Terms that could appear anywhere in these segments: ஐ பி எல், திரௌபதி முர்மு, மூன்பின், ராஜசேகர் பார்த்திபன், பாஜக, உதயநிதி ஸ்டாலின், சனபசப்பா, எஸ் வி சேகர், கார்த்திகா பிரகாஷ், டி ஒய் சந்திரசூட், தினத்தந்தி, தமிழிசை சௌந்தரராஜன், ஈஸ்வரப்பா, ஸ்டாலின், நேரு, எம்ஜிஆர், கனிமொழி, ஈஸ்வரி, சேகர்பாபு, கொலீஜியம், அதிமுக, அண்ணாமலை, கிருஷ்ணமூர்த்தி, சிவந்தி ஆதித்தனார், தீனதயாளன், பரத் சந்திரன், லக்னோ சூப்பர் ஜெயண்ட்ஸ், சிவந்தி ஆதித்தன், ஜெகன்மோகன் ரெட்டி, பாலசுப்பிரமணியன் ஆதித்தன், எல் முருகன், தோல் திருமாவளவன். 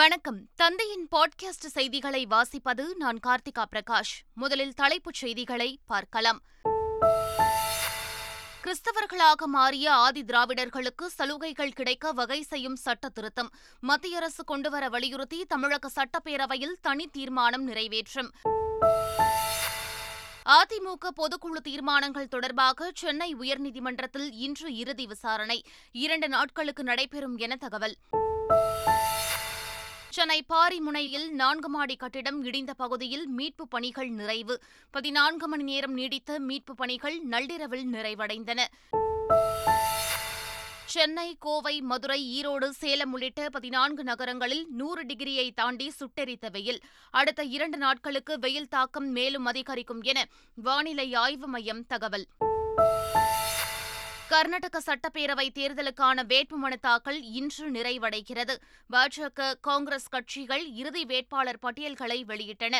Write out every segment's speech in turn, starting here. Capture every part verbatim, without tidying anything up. வணக்கம். தந்தையின் பாட்காஸ்ட் செய்திகளை வாசிப்பது நான் கார்த்திகா பிரகாஷ். முதலில் தலைப்புச் செய்திகளை பார்க்கலாம். கிறிஸ்தவர்களாக மாறிய ஆதி திராவிடர்களுக்கு சலுகைகள் கிடைக்க வகை செய்யும் சட்ட திருத்தம் மத்திய அரசு கொண்டுவர வலியுறுத்தி தமிழக சட்டப்பேரவையில் தனி தீர்மானம் நிறைவேற்றும். அதிமுக பொதுக்குழு தீர்மானங்கள் தொடர்பாக சென்னை உயர்நீதிமன்றத்தில் இன்று இறுதி விசாரணை இரண்டு நாட்களுக்கு நடைபெறும் என தகவல். சென்னை பாரிமுனையில் நான்கு மாடி கட்டிடம் இடிந்த பகுதியில் மீட்புப் பணிகள் நிறைவு. பதினான்கு மணி நேரம் நீடித்த மீட்புப் பணிகள் நள்ளிரவில் நிறைவடைந்தன. சென்னை, கோவை, மதுரை, ஈரோடு, சேலம் உள்ளிட்ட பதினான்கு நகரங்களில் நூறு டிகிரியை தாண்டி சுட்டெரித்த வெயில். அடுத்த இரண்டு நாட்களுக்கு வெயில் தாக்கம் மேலும் அதிகரிக்கும் என வானிலை ஆய்வு மையம் தகவல். கர்நாடக சட்டப்பேரவை தேர்தலுக்கான வேட்புமனு தாக்கல் இன்று நிறைவடைகிறது. பாஜக, காங்கிரஸ் கட்சிகள் இறுதி வேட்பாளர் பட்டியல்களை வெளியிட்டன.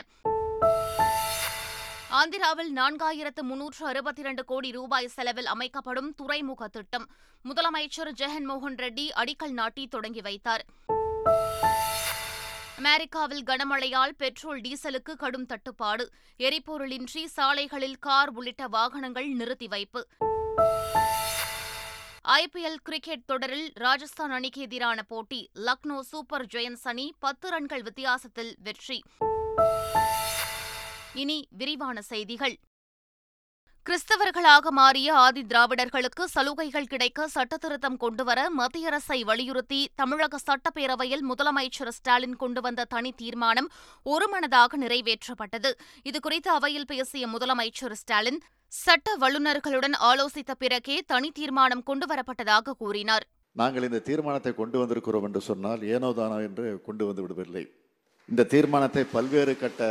ஆந்திராவில் நான்காயிரத்து முன்னூற்று அறுபத்தி இரண்டு கோடி ரூபாய் செலவில் அமைக்கப்படும் துறைமுக திட்டம் முதலமைச்சர் ஜெகன்மோகன் ரெட்டி அடிக்கல் நாட்டி தொடங்கி வைத்தார். அமெரிக்காவில் கனமழையால் பெட்ரோல், டீசலுக்கு கடும் தட்டுப்பாடு. எரிபொருளின்றி சாலைகளில் கார் உள்ளிட்ட வாகனங்கள் நிறுத்தி வைப்பு. ஐ பி எல் கிரிக்கெட் தொடரில் ராஜஸ்தான் அணிக்கு எதிரான போட்டி. லக்னோ சூப்பர் ஜெயண்ட்ஸ் அணி பத்து ரன்கள் வித்தியாசத்தில் வெற்றி. இனி விரிவான செய்திகள். கிறிஸ்தவர்களாக மாறிய ஆதி திராவிடர்களுக்கு சலுகைகள் கிடைக்க சட்டத்திருத்தம் கொண்டுவர மத்திய அரசை வலியுறுத்தி தமிழக சட்டப்பேரவையில் முதலமைச்சர் ஸ்டாலின் கொண்டுவந்த தனி தீர்மானம் ஒருமனதாக நிறைவேற்றப்பட்டது. இதுகுறித்து அவையில் பேசிய முதலமைச்சர் ஸ்டாலின், சட்ட வல்லுநர்களுடன் ஆலோசித்த பிறகே தனி தீர்மானம் கொண்டுவரப்பட்டதாக கூறினார். நாங்கள் இந்த தீர்மானத்தை கொண்டு வந்திருக்கிறோம் என்று சொன்னால் ஏனோதானோ என்று கொண்டு வந்து விடவில்லை. இந்த தீர்மானத்தை பல்வேறு கட்ட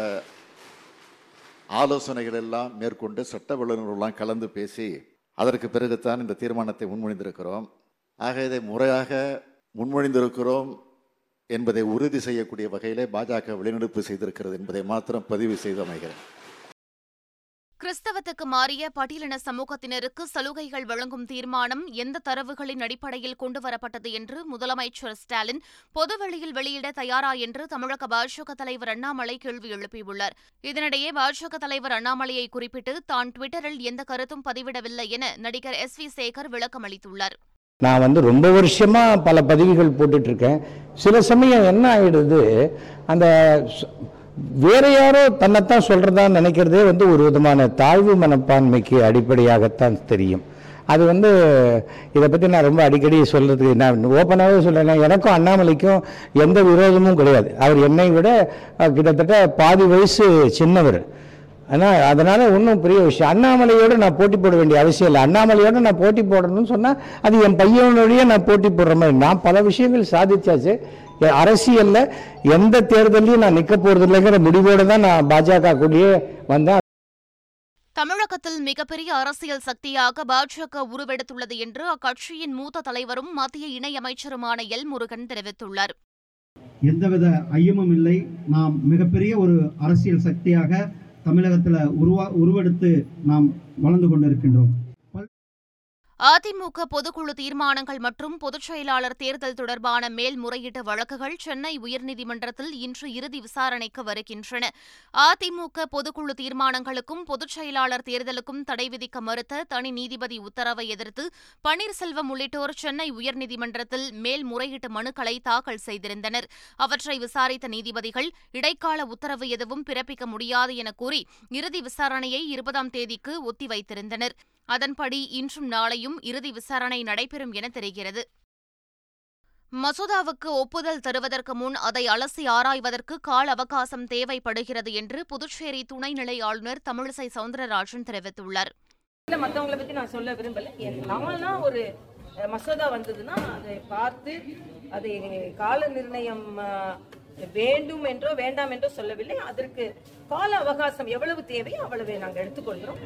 ஆலோசனைகள் எல்லாம் மேற்கொண்டு சட்ட வல்லுநர்களெல்லாம் கலந்து பேசி அதற்கு பிறகுதான் இந்த தீர்மானத்தை முன்மொழிந்திருக்கிறோம். ஆக இதை முறையாக முன்மொழிந்திருக்கிறோம் என்பதை உறுதி செய்யக்கூடிய வகையிலே பாஜக வெளிநடப்பு செய்திருக்கிறது என்பதை மாத்திரம் பதிவு செய்து அமைகிறேன். கிறிஸ்தவத்துக்கு மாறிய பட்டியலின சமூகத்தினருக்கு சலுகைகள் வழங்கும் தீர்மானம் எந்த தரவுகளின் அடிப்படையில் கொண்டுவரப்பட்டது என்று முதலமைச்சர் ஸ்டாலின் பொதுவெளியில் வெளியிட தயாரா என்று தமிழக பாஜக தலைவர் அண்ணாமலை கேள்வி எழுப்பியுள்ளார். இதனிடையே பாஜக தலைவர் அண்ணாமலையை குறிப்பிட்டு தான் ட்விட்டரில் எந்த கருத்தும் பதிவிடவில்லை என நடிகர் எஸ் வி சேகர் விளக்கம் அளித்துள்ளார். நான் வந்து ரொம்ப வருஷமாக பல பதிவுகள் போட்டுட்டு இருக்கேன். சில சமயம் என்ன ஆயிடுது, அந்த வேற யாரோ தன்னைத்தான் சொல்கிறதா நினைக்கிறதே வந்து ஒரு விதமான தாழ்வு மனப்பான்மைக்கு அடிப்படையாகத்தான் தெரியும். அது வந்து இதை பற்றி நான் ரொம்ப அடிக்கடி சொல்கிறதுக்கு நான் ஓப்பனாகவே சொல்கிறேன், எனக்கும் அண்ணாமலைக்கும் எந்த விரோதமும் கிடையாது. அவர் என்னை விட கிட்டத்தட்ட பாதி வயசு சின்னவர். ஆனால் அதனால் ஒன்றும் பெரிய விஷயம், அண்ணாமலையோடு நான் போட்டி போட வேண்டிய அவசியம் இல்லை. அண்ணாமலையோடு நான் போட்டி போடணும்னு சொன்னால் அது என் பையனோடையே நான் போட்டி போடுற மாதிரி. நான் பல விஷயங்கள் சாதிச்சாச்சு. அரசியல்ல எந்த தேர்தலையும் நான் நிற்க போறதில்லைங்கிற முடிவோடு தான் நான் பாஜக கூடயே வந்தேன். தமிழகத்தில் மிகப்பெரிய அரசியல் சக்தியாக பாஜக உருவெடுத்துள்ளது என்று அக்கட்சியின் மூத்த தலைவரும் மத்திய இணையமைச்சருமான எல் முருகன் தெரிவித்துள்ளார். எந்தவித ஐயமும் இல்லை, நாம் மிகப்பெரிய ஒரு அரசியல் சக்தியாக தமிழகத்தில் உருவெடுத்து நாம் வளர்ந்து கொண்டிருக்கின்றோம். அதிமுக பொதுக்குழு தீர்மானங்கள் மற்றும் பொதுச் செயலாளர் தேர்தல் தொடர்பான மேல்முறையீட்டு வழக்குகள் சென்னை உயர்நீதிமன்றத்தில் இன்று இறுதி விசாரணைக்கு வருகின்றன. அதிமுக பொதுக்குழு தீர்மானங்களுக்கும் பொதுச் செயலாளர் தேர்தலுக்கும் தடை விதிக்க மறுத்த தனி நீதிபதி உத்தரவை எதிர்த்து பன்னீர்செல்வம் உள்ளிட்டோர் சென்னை உயர்நீதிமன்றத்தில் மேல்முறையீட்டு மனுக்களை தாக்கல் செய்திருந்தனர். அவற்றை விசாரித்த நீதிபதிகள் இடைக்கால உத்தரவு எதுவும் பிறப்பிக்க முடியாது என கூறி இறுதி விசாரணையை இருபதாம் தேதிக்கு ஒத்திவைத்திருந்தனர். அதன்படி இன்றும் நாளையும் இறுதி விசாரணை நடைபெறும் என தெரிகிறது. மசோதாவுக்கு ஒப்புதல் தருவதற்கு முன் அதை அலசி ஆராய்வதற்கு கால அவகாசம் தேவைப்படுகிறது என்று புதுச்சேரி துணைநிலை ஆளுநர் தமிழிசை சௌந்தரராஜன் தெரிவித்துள்ளார். மற்றவங்களை பத்தி நான் சொல்ல விரும்பல. நாமளா ஒரு மசோதா வந்ததுன்னா அதை பார்த்து அதை கால நிர்ணயம் வேண்டும் என்றோ வேண்டாம் என்றோ சொல்லவில்லை. அதற்கு கால அவகாசம் எவ்வளவு தேவையோ அவ்வளவு நாங்கள் எடுத்துக்கொள்கிறோம்.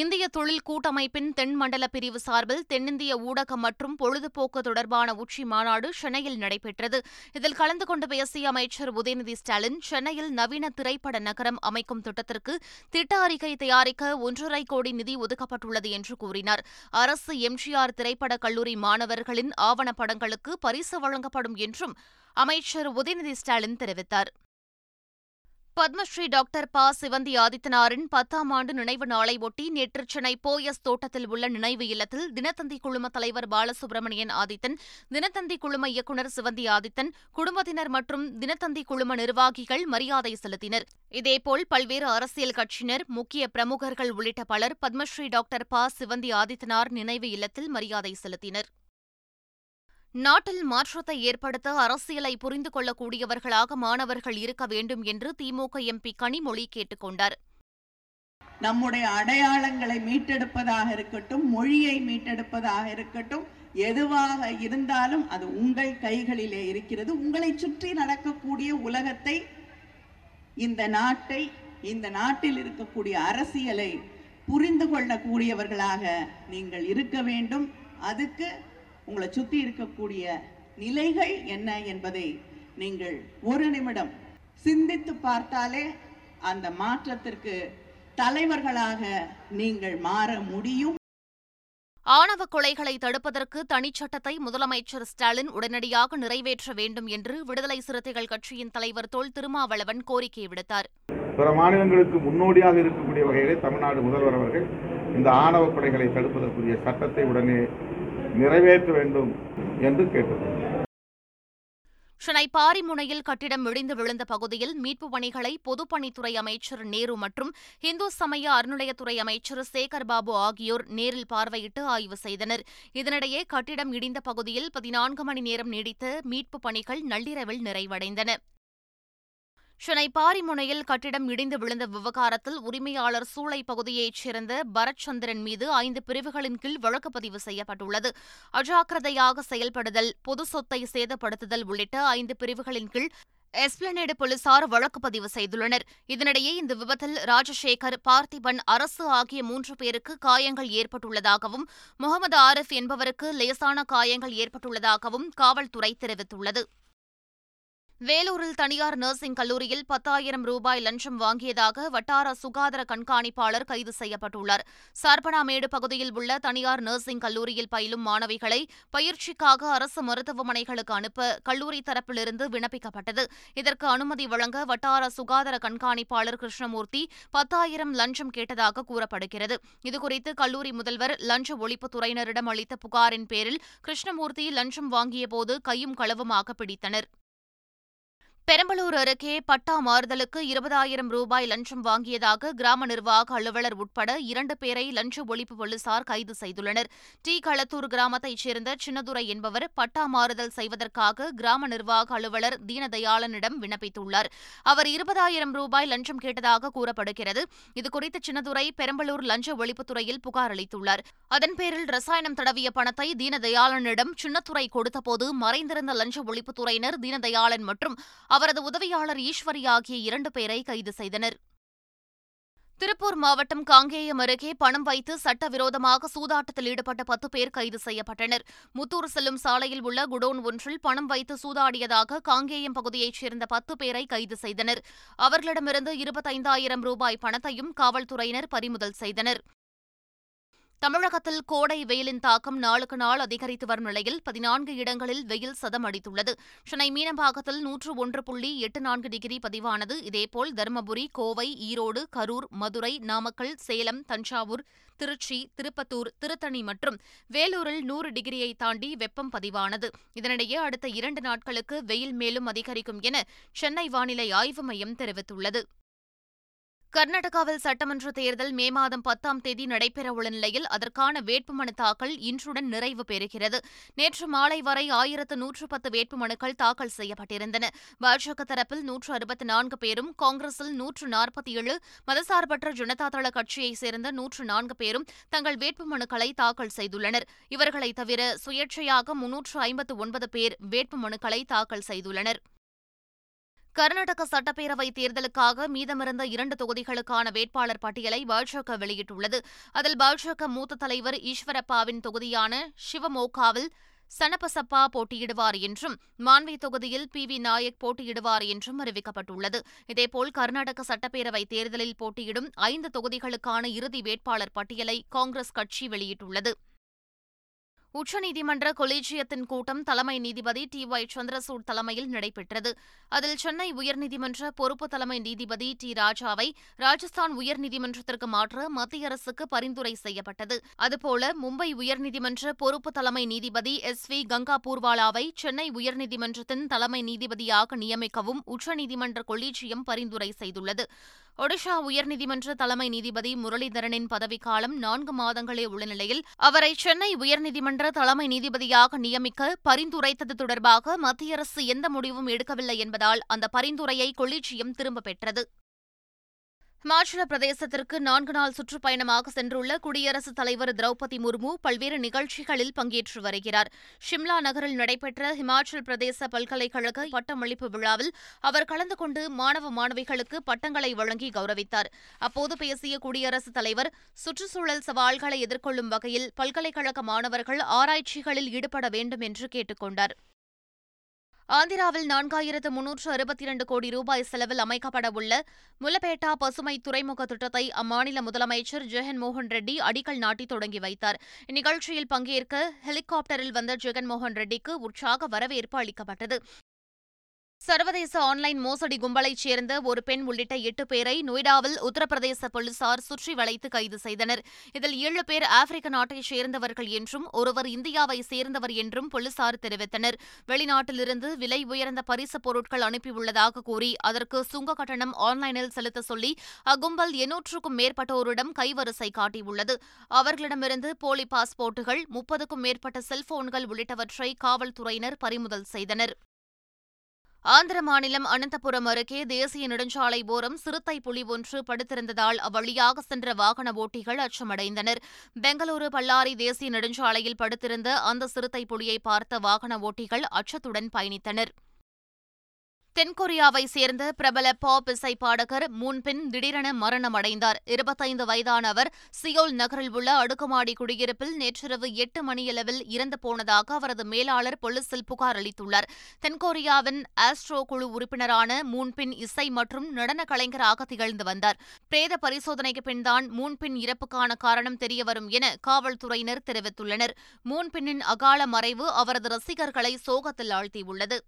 இந்திய தொழில் கூட்டமைப்பின் தென் மண்டல பிரிவு சார்பில் தென்னிந்திய ஊடகம் மற்றும் பொழுதுபோக்கு தொடர்பான உச்சி மாநாடு சென்னையில் நடைபெற்றது. இதில் கலந்து கொண்டு பேசிய அமைச்சர் உதயநிதி ஸ்டாலின் சென்னையில் நவீன திரைப்பட நகரம் அமைக்கும் திட்டத்திற்கு திட்ட அறிக்கை தயாரிக்க ஒன்றரை கோடி நிதி ஒதுக்கப்பட்டுள்ளது என்று கூறினார். அரசு எம்ஜிஆர் திரைப்படக் கல்லூரி மாணவர்களின் ஆவணப்படங்களுக்கு பரிசு வழங்கப்படும் என்றும் அமைச்சர் உதயநிதி ஸ்டாலின் தெரிவித்தார். பத்மஸ்ரீ டாக்டர் ப சிவந்தி ஆதித்தனாரின் பத்தாம் ஆண்டு நினைவு நாளை ஒட்டி நேற்று சென்னை போயஸ் தோட்டத்தில் உள்ள நினைவு இல்லத்தில் தினத்தந்தி குழும தலைவர் பாலசுப்பிரமணியன் ஆதித்தன், தினத்தந்தி குழும இயக்குநர் சிவந்தி ஆதித்தன், குடும்பத்தினர் மற்றும் தினத்தந்தி குழும நிர்வாகிகள் மரியாதை செலுத்தினர். இதேபோல் பல்வேறு அரசியல் கட்சியினர், முக்கிய பிரமுகர்கள் உள்ளிட்ட பலர் பத்மஸ்ரீ டாக்டர் ப சிவந்தி ஆதித்தனார் நினைவு இல்லத்தில் மரியாதை செலுத்தினர். நாட்டில் மாற்றத்தை ஏற்படுத்த அரசியலை புரிந்து கொள்ளக்கூடியவர்களாக மாணவர்கள் இருக்க வேண்டும் என்று திமுக எம்பி கனிமொழி கேட்டுக் கொண்டார். நம்முடைய அடையாளங்களை மீட்டெடுப்பதாக இருக்கட்டும், மொழியை மீட்டெடுப்பதாக இருக்கட்டும், எதுவாக இருந்தாலும் அது உங்கள் கைகளிலே இருக்கிறது. உங்களை சுற்றி நடக்கக்கூடிய உலகத்தை, இந்த நாட்டை, இந்த நாட்டில் இருக்கக்கூடிய அரசியலை புரிந்து கொள்ளக்கூடியவர்களாக நீங்கள் இருக்க வேண்டும். அதுக்கு உங்களை சுற்றி இருக்கக்கூடிய நிலைகள் என்ன என்பதை நீங்கள் ஒரு நிமிடம் சிந்தித்து பார்த்தாலே அந்த மாற்றத்திற்கு தலைவர்களாக நீங்கள் மாற முடியும். ஆணவ கொலைகளை தடுப்பதற்கு தனிச்சட்டத்தை முதலமைச்சர் ஸ்டாலின் உடனடியாக நிறைவேற்ற வேண்டும் என்று விடுதலை சிறுத்தைகள் கட்சியின் தலைவர் தோல் திருமாவளவன் கோரிக்கை விடுத்தார். பிற மாநிலங்களுக்கு முன்னோடியாக இருக்கக்கூடிய வகையிலே தமிழ்நாடு முதல்வர் அவர்கள் இந்த ஆணவ கொலைகளை தடுப்பதற்குரிய சட்டத்தை உடனே நிறைவேற்ற வேண்டும் என்று கேட்டது. சென்னை பாரிமுனையில் கட்டிடம் இடிந்து விழுந்த பகுதியில் மீட்புப் பணிகளை பொதுப்பணித்துறை அமைச்சர் நேரு மற்றும் இந்து சமய அறநிலையத்துறை அமைச்சர் சேகர்பாபு ஆகியோர் நேரில் பார்வையிட்டு ஆய்வு செய்தனர். இதனிடையே கட்டிடம் இடிந்த பகுதியில் பதினான்கு மணி நேரம் நீடித்த மீட்புப் பணிகள் நள்ளிரவில் நிறைவடைந்தன. சென்னை பாரிமுனையில் கட்டிடம் இடிந்து விழுந்த விவகாரத்தில் உரிமையாளர் சூளை பகுதியைச் சேர்ந்த பரத் சந்திரன் மீது ஐந்து பிரிவுகளின் கீழ் வழக்கு பதிவு செய்யப்பட்டுள்ளது. அஜாக்கிரதையாக செயல்படுதல், பொது சொத்தை சேதப்படுத்துதல் உள்ளிட்ட ஐந்து பிரிவுகளின் கீழ் எஸ்பிளனேடு போலீசார் வழக்கு பதிவு செய்துள்ளனர். இதனிடையே இந்த விபத்தில் ராஜசேகர், பார்த்திபன், அரசு ஆகிய மூன்று பேருக்கு காயங்கள் ஏற்பட்டுள்ளதாகவும் முகமது ஆரிஃப் என்பவருக்கு லேசான காயங்கள் ஏற்பட்டுள்ளதாகவும் காவல்துறை தெரிவித்துள்ளது. வேலூரில் தனியார் நர்சிங் கல்லூரியில் பத்தாயிரம் ரூபாய் லஞ்சம் வாங்கியதாக வட்டார சுகாதார கண்காணிப்பாளர் கைது செய்யப்பட்டுள்ளார். சார்பனாமேடு பகுதியில் உள்ள தனியார் நர்சிங் கல்லூரியில் பயிலும் மாணவிகளை பயிற்சிக்காக அரசு மருத்துவமனைகளுக்கு அனுப்ப கல்லூரி தரப்பிலிருந்து விண்ணப்பிக்கப்பட்டது. இதற்கு அனுமதி வழங்க வட்டார சுகாதார கண்காணிப்பாளர் கிருஷ்ணமூர்த்தி பத்தாயிரம் லஞ்சம் கேட்டதாக கூறப்படுகிறது. இதுகுறித்து கல்லூரி முதல்வர் லஞ்ச ஒழிப்புத்துறையினரிடம் அளித்த புகாரின் பேரில் கிருஷ்ணமூர்த்தி லஞ்சம் வாங்கியபோது கையும் களவுமாக பிடித்தனர். பெரம்பலூர் அருகே பட்டா மாறுதலுக்கு இருபதாயிரம் ரூபாய் லஞ்சம் வாங்கியதாக கிராம நிர்வாக அலுவலர் உட்பட இரண்டு பேரை லஞ்ச ஒழிப்பு போலீசார் கைது செய்துள்ளனர். டி களத்தூர் கிராமத்தைச் சேர்ந்த சின்னதுரை என்பவர் பட்டா மாறுதல் செய்வதற்காக கிராம நிர்வாக அலுவலர் தீனதயாளனிடம் விண்ணப்பித்துள்ளார். அவர் இருபதாயிரம் ரூபாய் லஞ்சம் கேட்டதாக கூறப்படுகிறது. இதுகுறித்து சின்னதுரை பெரம்பலூர் லஞ்ச ஒழிப்புத்துறையில் புகார் அளித்துள்ளார். அதன் பேரில் ரசாயனம் தடவிய பணத்தை தீனதயாளனிடம் சின்னதுரை கொடுத்தபோது மறைந்திருந்த லஞ்ச ஒழிப்புத்துறையினர் தீனதயாளன் மற்றும் அவரது உதவியாளர் ஈஸ்வரி ஆகிய இரண்டு பேரை கைது செய்தனர். திருப்பூர் மாவட்டம் காங்கேயம் அருகே பணம் வைத்து சட்டவிரோதமாக சூதாட்டத்தில் ஈடுபட்ட பத்து பேர் கைது செய்யப்பட்டனர். முத்தூர் செல்லும் சாலையில் உள்ள குடோன் ஒன்றில் பணம் வைத்து சூதாடியதாக காங்கேயம் பகுதியைச் சேர்ந்த பத்து பேரை கைது செய்தனர். அவர்களிடமிருந்து இருபத்தைந்தாயிரம் ரூபாய் பணத்தையும் காவல்துறையினர் பறிமுதல் செய்தனர். தமிழகத்தில் கோடை வெயிலின் தாக்கம் நாளுக்கு நாள் அதிகரித்து வரும் நிலையில் பதினான்கு இடங்களில் வெயில் சதம் அடித்துள்ளது. சென்னை மீனம்பாக்கத்தில் நூற்று ஒன்று புள்ளி எட்டு நான்கு டிகிரி பதிவானது. இதேபோல் தருமபுரி, கோவை, ஈரோடு, கரூர், மதுரை, நாமக்கல், சேலம், தஞ்சாவூர், திருச்சி, திருப்பத்தூர், திருத்தணி மற்றும் வேலூரில் நூறு டிகிரியை தாண்டி வெப்பம் பதிவானது. இதனிடையே அடுத்த இரண்டு நாட்களுக்கு வெயில் மேலும் அதிகரிக்கும் என சென்னை வானிலை ஆய்வு மையம் தெரிவித்துள்ளது. கர்நாடகாவில் சட்டமன்ற தேர்தல் மே மாதம் பத்தாம் தேதி நடைபெறவுள்ள நிலையில் அதற்கான வேட்புமனு தாக்கல் இன்றுடன் நிறைவு பெறுகிறது. நேற்று மாலை வரை ஆயிரத்து நூற்று பத்து வேட்புமனுக்கள் தாக்கல் செய்யப்பட்டிருந்தன. பாஜக தரப்பில் நூற்று அறுபத்தி நான்கு பேரும், காங்கிரஸில் நூற்று நாற்பத்தி ஏழு, மதசார்பற்ற ஜனதாதள கட்சியைச் சேர்ந்த நூற்று நான்கு பேரும் தங்கள் வேட்புமனுக்களை தாக்கல் செய்துள்ளனர். இவர்களை தவிர சுயேட்சையாக முன்னூற்று ஐம்பத்து ஒன்பது பேர் வேட்புமனுக்களை தாக்கல் செய்துள்ளனர். கர்நாடக சட்டப்பேரவை தேர்தலுக்காக மீதமிருந்த இரண்டு தொகுதிகளுக்கான வேட்பாளர் பட்டியலை பாஜக வெளியிட்டுள்ளது. அதில் பாஜக மூத்த தலைவர் ஈஸ்வரப்பாவின் தொகுதியான சிவமோகாவில் சனபசப்பா போட்டியிடுவார் என்றும், மாண்பே தொகுதியில் பி வி நாயக் போட்டியிடுவார் என்றும் அறிவிக்கப்பட்டுள்ளது. இதேபோல் கர்நாடக சட்டப்பேரவை தேர்தலில் போட்டியிடும் ஐந்து தொகுதிகளுக்கான இறுதி வேட்பாளர் பட்டியலை காங்கிரஸ் கட்சி வெளியிட்டுள்ளது. உச்சநீதிமன்ற கொலீஜியத்தின் கூட்டம் தலைமை நீதிபதி டி ஒய் சந்திரசூட் தலைமையில் நடைபெற்றது. அதில் சென்னை உயர்நீதிமன்ற பொறுப்பு தலைமை நீதிபதி டி ராஜாவை ராஜஸ்தான் உயர்நீதிமன்றத்திற்கு மாற்ற மத்திய அரசுக்கு பரிந்துரை செய்யப்பட்டது. அதுபோல மும்பை உயர்நீதிமன்ற பொறுப்பு தலைமை நீதிபதி எஸ் வி கங்காபூர்வாலாவை சென்னை உயர்நீதிமன்றத்தின் தலைமை நீதிபதியாக நியமிக்கவும் உச்சநீதிமன்ற கொலீஜியம் பரிந்துரை செய்துள்ளது. ஒடிஷா உயர்நீதிமன்ற தலைமை நீதிபதி முரளிதரனின் பதவிக்காலம் நான்கு மாதங்களே உள்ள நிலையில் அவரை சென்னை உயர்நீதிமன்ற தலைமை நீதிபதியாக நியமிக்க பரிந்துரைத்தது தொடர்பாக மத்திய அரசு எந்த முடிவும் எடுக்கவில்லை என்பதால் அந்த பரிந்துரையை கொலீஜியம் திரும்பப் பெற்றது. ஹிமாச்சல பிரதேசத்திற்கு நான்கு நாள் சுற்றுப்பயணமாக சென்றுள்ள குடியரசுத் தலைவர் திரௌபதி முர்மு பல்வேறு நிகழ்ச்சிகளில் பங்கேற்று வருகிறார். ஷிம்லா நகரில் நடைபெற்ற ஹிமாச்சல பிரதேச பல்கலைக்கழக பட்டமளிப்பு விழாவில் அவர் கலந்து கொண்டு மாணவ மாணவிகளுக்கு பட்டங்களை வழங்கி கௌரவித்தார். அப்போது பேசிய குடியரசுத் தலைவர், சுற்றுச்சூழல் சவால்களை எதிர்கொள்ளும் வகையில் பல்கலைக்கழக மாணவர்கள் ஆராய்ச்சிகளில் ஈடுபட வேண்டும் என்று கேட்டுக் கொண்டார். ஆந்திராவில் நான்காயிரத்து முன்னூற்று அறுபத்தி இரண்டு கோடி ரூபாய் செலவில் அமைக்கப்படவுள்ள முலபேட்டா பசுமை துறைமுக திட்டத்தை அம்மாநில முதலமைச்சர் ஜெகன்மோகன் ரெட்டி அடிக்கல் நாட்டி தொடங்கி வைத்தார். இந்நிகழ்ச்சியில் பங்கேற்க ஹெலிகாப்டரில் வந்த ஜெகன்மோகன் ரெட்டிக்கு உற்சாக வரவேற்பு அளிக்கப்பட்டது. சர்வதேச ஆன்லைன் மோசடி கும்பலைச் சேர்ந்த ஒரு பெண் உள்ளிட்ட எட்டு பேரை நொய்டாவில் உத்தரப்பிரதேச போலீசார் சுற்றி வளைத்து கைது செய்தனர். இதில் ஏழு பேர் ஆப்பிரிக்க நாட்டைச் சேர்ந்தவர்கள் என்றும் ஒருவர் இந்தியாவை சேர்ந்தவர் என்றும் போலீசார் தெரிவித்தனர். வெளிநாட்டிலிருந்து விலை உயர்ந்த பரிசுப் பொருட்கள் அனுப்பியுள்ளதாக கூறி அதற்கு சுங்க கட்டணம் ஆன்லைனில் செலுத்த சொல்லி அக்கும்பல் எண்ணூற்றுக்கும் மேற்பட்டோரிடம் கைவரிசை காட்டியுள்ளது. அவர்களிடமிருந்து போலி பாஸ்போர்ட்டுகள், முப்பதுக்கும் மேற்பட்ட செல்போன்கள் உள்ளிட்டவற்றை காவல்துறையினர் பறிமுதல் செய்தனர். ஆந்திர மாநிலம் அனந்தபுரம் அருகே தேசிய நெடுஞ்சாலை ஓரம் சிறுத்தை புலி ஒன்று படுத்திருந்ததால் அவ்வழியாக சென்ற வாகன ஓட்டிகள் அச்சமடைந்தனர். பெங்களூரு பல்லாரி தேசிய நெடுஞ்சாலையில் படுத்திருந்த அந்த சிறுத்தை புலியை பார்த்த வாகன ஓட்டிகள் அச்சத்துடன் பயணித்தனர். தென்கொரியாவை சேர்ந்த பிரபல பாப் இசை பாடகர் மூன்பின் திடீரென மரணமடைந்தார். இருபத்தைந்து வயதான அவர் சியோல் நகரில் உள்ள அடுக்குமாடி குடியிருப்பில் நேற்றிரவு எட்டு மணியளவில் இறந்து போனதாக அவரது மேலாளர் போலீசில் புகார் அளித்துள்ளார். தென்கொரியாவின் ஆஸ்ட்ரோ குழு உறுப்பினரான மூன்பின் இசை மற்றும் நடன கலைஞராக திகழ்ந்து வந்தார். பிரேத பரிசோதனைக்கு பின்தான் மூன்பின் இறப்புக்கான காரணம் தெரியவரும் என காவல்துறையினர் தெரிவித்துள்ளனர். மூன்பின்னின் அகால மறைவு அவரது ரசிகர்களை சோகத்தில் ஆழ்த்தியுள்ளது.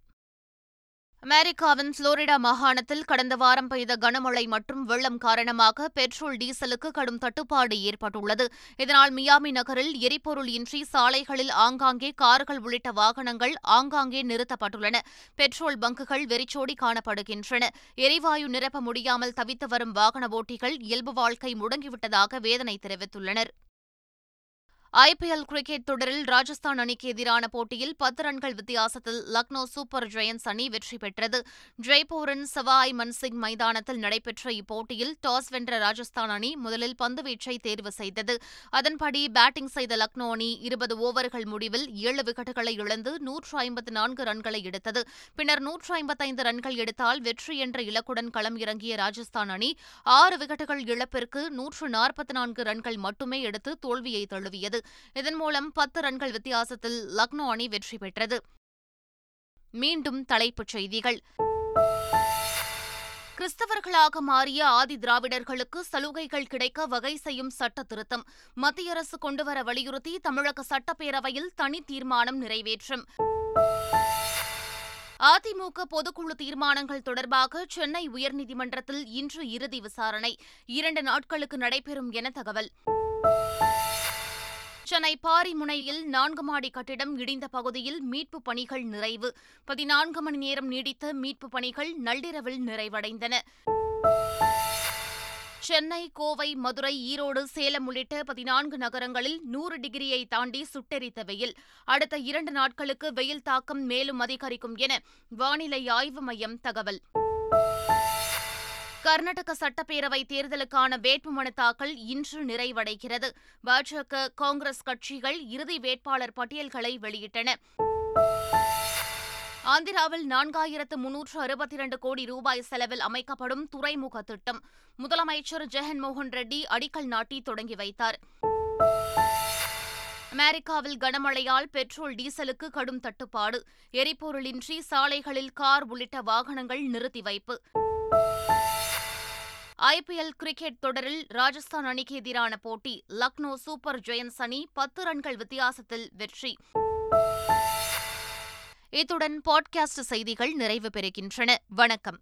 அமெரிக்காவின் புளோரிடா மாகாணத்தில் கடந்த வாரம் பெய்த கனமழை மற்றும் வெள்ளம் காரணமாக பெட்ரோல், டீசலுக்கு கடும் தட்டுப்பாடு ஏற்பட்டுள்ளது. இதனால் மியாமி நகரில் எரிபொருள் இன்றி சாலைகளில் ஆங்காங்கே கார்கள் உள்ளிட்ட வாகனங்கள் ஆங்காங்கே நிறுத்தப்பட்டுள்ளன. பெட்ரோல் பங்குகள் வெறிச்சோடி காணப்படுகின்றன. எரிவாயு நிரப்ப முடியாமல் தவித்து வரும் வாகன ஓட்டிகள் இயல்பு வாழ்க்கை முடங்கிவிட்டதாக வேதனை தெரிவித்துள்ளனர். ஐ பி எல் கிரிக்கெட் தொடரில் ராஜஸ்தான் அணிக்கு எதிரான போட்டியில் பத்து ரன்கள் வித்தியாசத்தில் லக்னோ சூப்பர் ஜெயண்ட்ஸ் அணி வெற்றி பெற்றது. ஜெய்ப்பூரின் சவாய் மன்சிங் மைதானத்தில் நடைபெற்ற இப்போட்டியில் டாஸ் வென்ற ராஜஸ்தான் அணி முதலில் பந்துவீச்சை தேர்வு செய்தது. அதன்படி பேட்டிங் செய்த லக்னோ அணி இருபது ஓவர்கள் முடிவில் ஏழு விக்கெட்டுகளை இழந்து நூற்று ஐம்பத்து நான்கு ரன்களை எடுத்தது. பின்னர் நூற்று ஐம்பத்தைந்து ரன்கள் எடுத்தால் வெற்றி என்ற இலக்குடன் களம் இறங்கிய ராஜஸ்தான் அணி ஆறு விக்கெட்டுகள் இழப்பிற்கு நூற்று நாற்பத்தி நான்கு ரன்கள் மட்டுமே எடுத்து தோல்வியை தழுவியது. இதன் மூலம் பத்து ரன்கள் வித்தியாசத்தில் லக்னோ அணி வெற்றி பெற்றது. மீண்டும் தலைப்புச் செய்திகள். கிறிஸ்தவர்களாக மாறிய ஆதி திராவிடர்களுக்கு சலுகைகள் கிடைக்க வகை செய்யும் சட்ட திருத்தம் மத்திய அரசு கொண்டுவர வலியுறுத்தி தமிழக சட்டப்பேரவையில் தனி தீர்மானம் நிறைவேற்றும். அதிமுக பொதுக்குழு தீர்மானங்கள் தொடர்பாக சென்னை உயர்நீதிமன்றத்தில் இன்று இறுதி விசாரணை, இரண்டு நாட்களுக்கு நடைபெறும் என தகவல். சென்னை பாரிமுனையில் நான்கு மாடி கட்டிடம் இடிந்த பகுதியில் மீட்புப் பணிகள் நிறைவு. பதினான்கு மணி நேரம் நீடித்த மீட்புப் பணிகள் நள்ளிரவில் நிறைவடைந்தன. சென்னை, கோவை, மதுரை, ஈரோடு, சேலம் உள்ளிட்ட பதினான்கு நகரங்களில் நூறு டிகிரியை தாண்டி சுட்டெரித்த வெயில். அடுத்த இரண்டு நாட்களுக்கு வெயில் தாக்கம் மேலும் அதிகரிக்கும் என வானிலை ஆய்வு மையம் தகவல். கர்நாடக சட்டப்பேரவை தேர்தலுக்கான வேட்புமனு தாக்கல் இன்று நிறைவடைகிறது. பாஜக, காங்கிரஸ் கட்சிகள் இறுதி வேட்பாளர் பட்டியல்களை வெளியிட்டன. ஆந்திராவில் நான்காயிரத்து முன்னூற்று அறுபத்தி இரண்டு கோடி ரூபாய் செலவில் அமைக்கப்படும் துறைமுக திட்டம் முதலமைச்சர் ஜெகன்மோகன் ரெட்டி அடிக்கல் நாட்டி தொடங்கி வைத்தார். அமெரிக்காவில் கனமழையால் பெட்ரோல் டீசலுக்கு கடும் தட்டுப்பாடு. எரிபொருளின்றி சாலைகளில் கார் உள்ளிட்ட வாகனங்கள் நிறுத்தி வைப்பு. ஐ பி எல் கிரிக்கெட் தொடரில் ராஜஸ்தான் அணிக்கு எதிரான போட்டி. லக்னோ சூப்பர் ஜெயண்ட்ஸ் அணி பத்து ரன்கள் வித்தியாசத்தில் வெற்றி. இத்துடன் பாட்காஸ்ட் செய்திகள் நிறைவு பெறுகின்றன. வணக்கம்.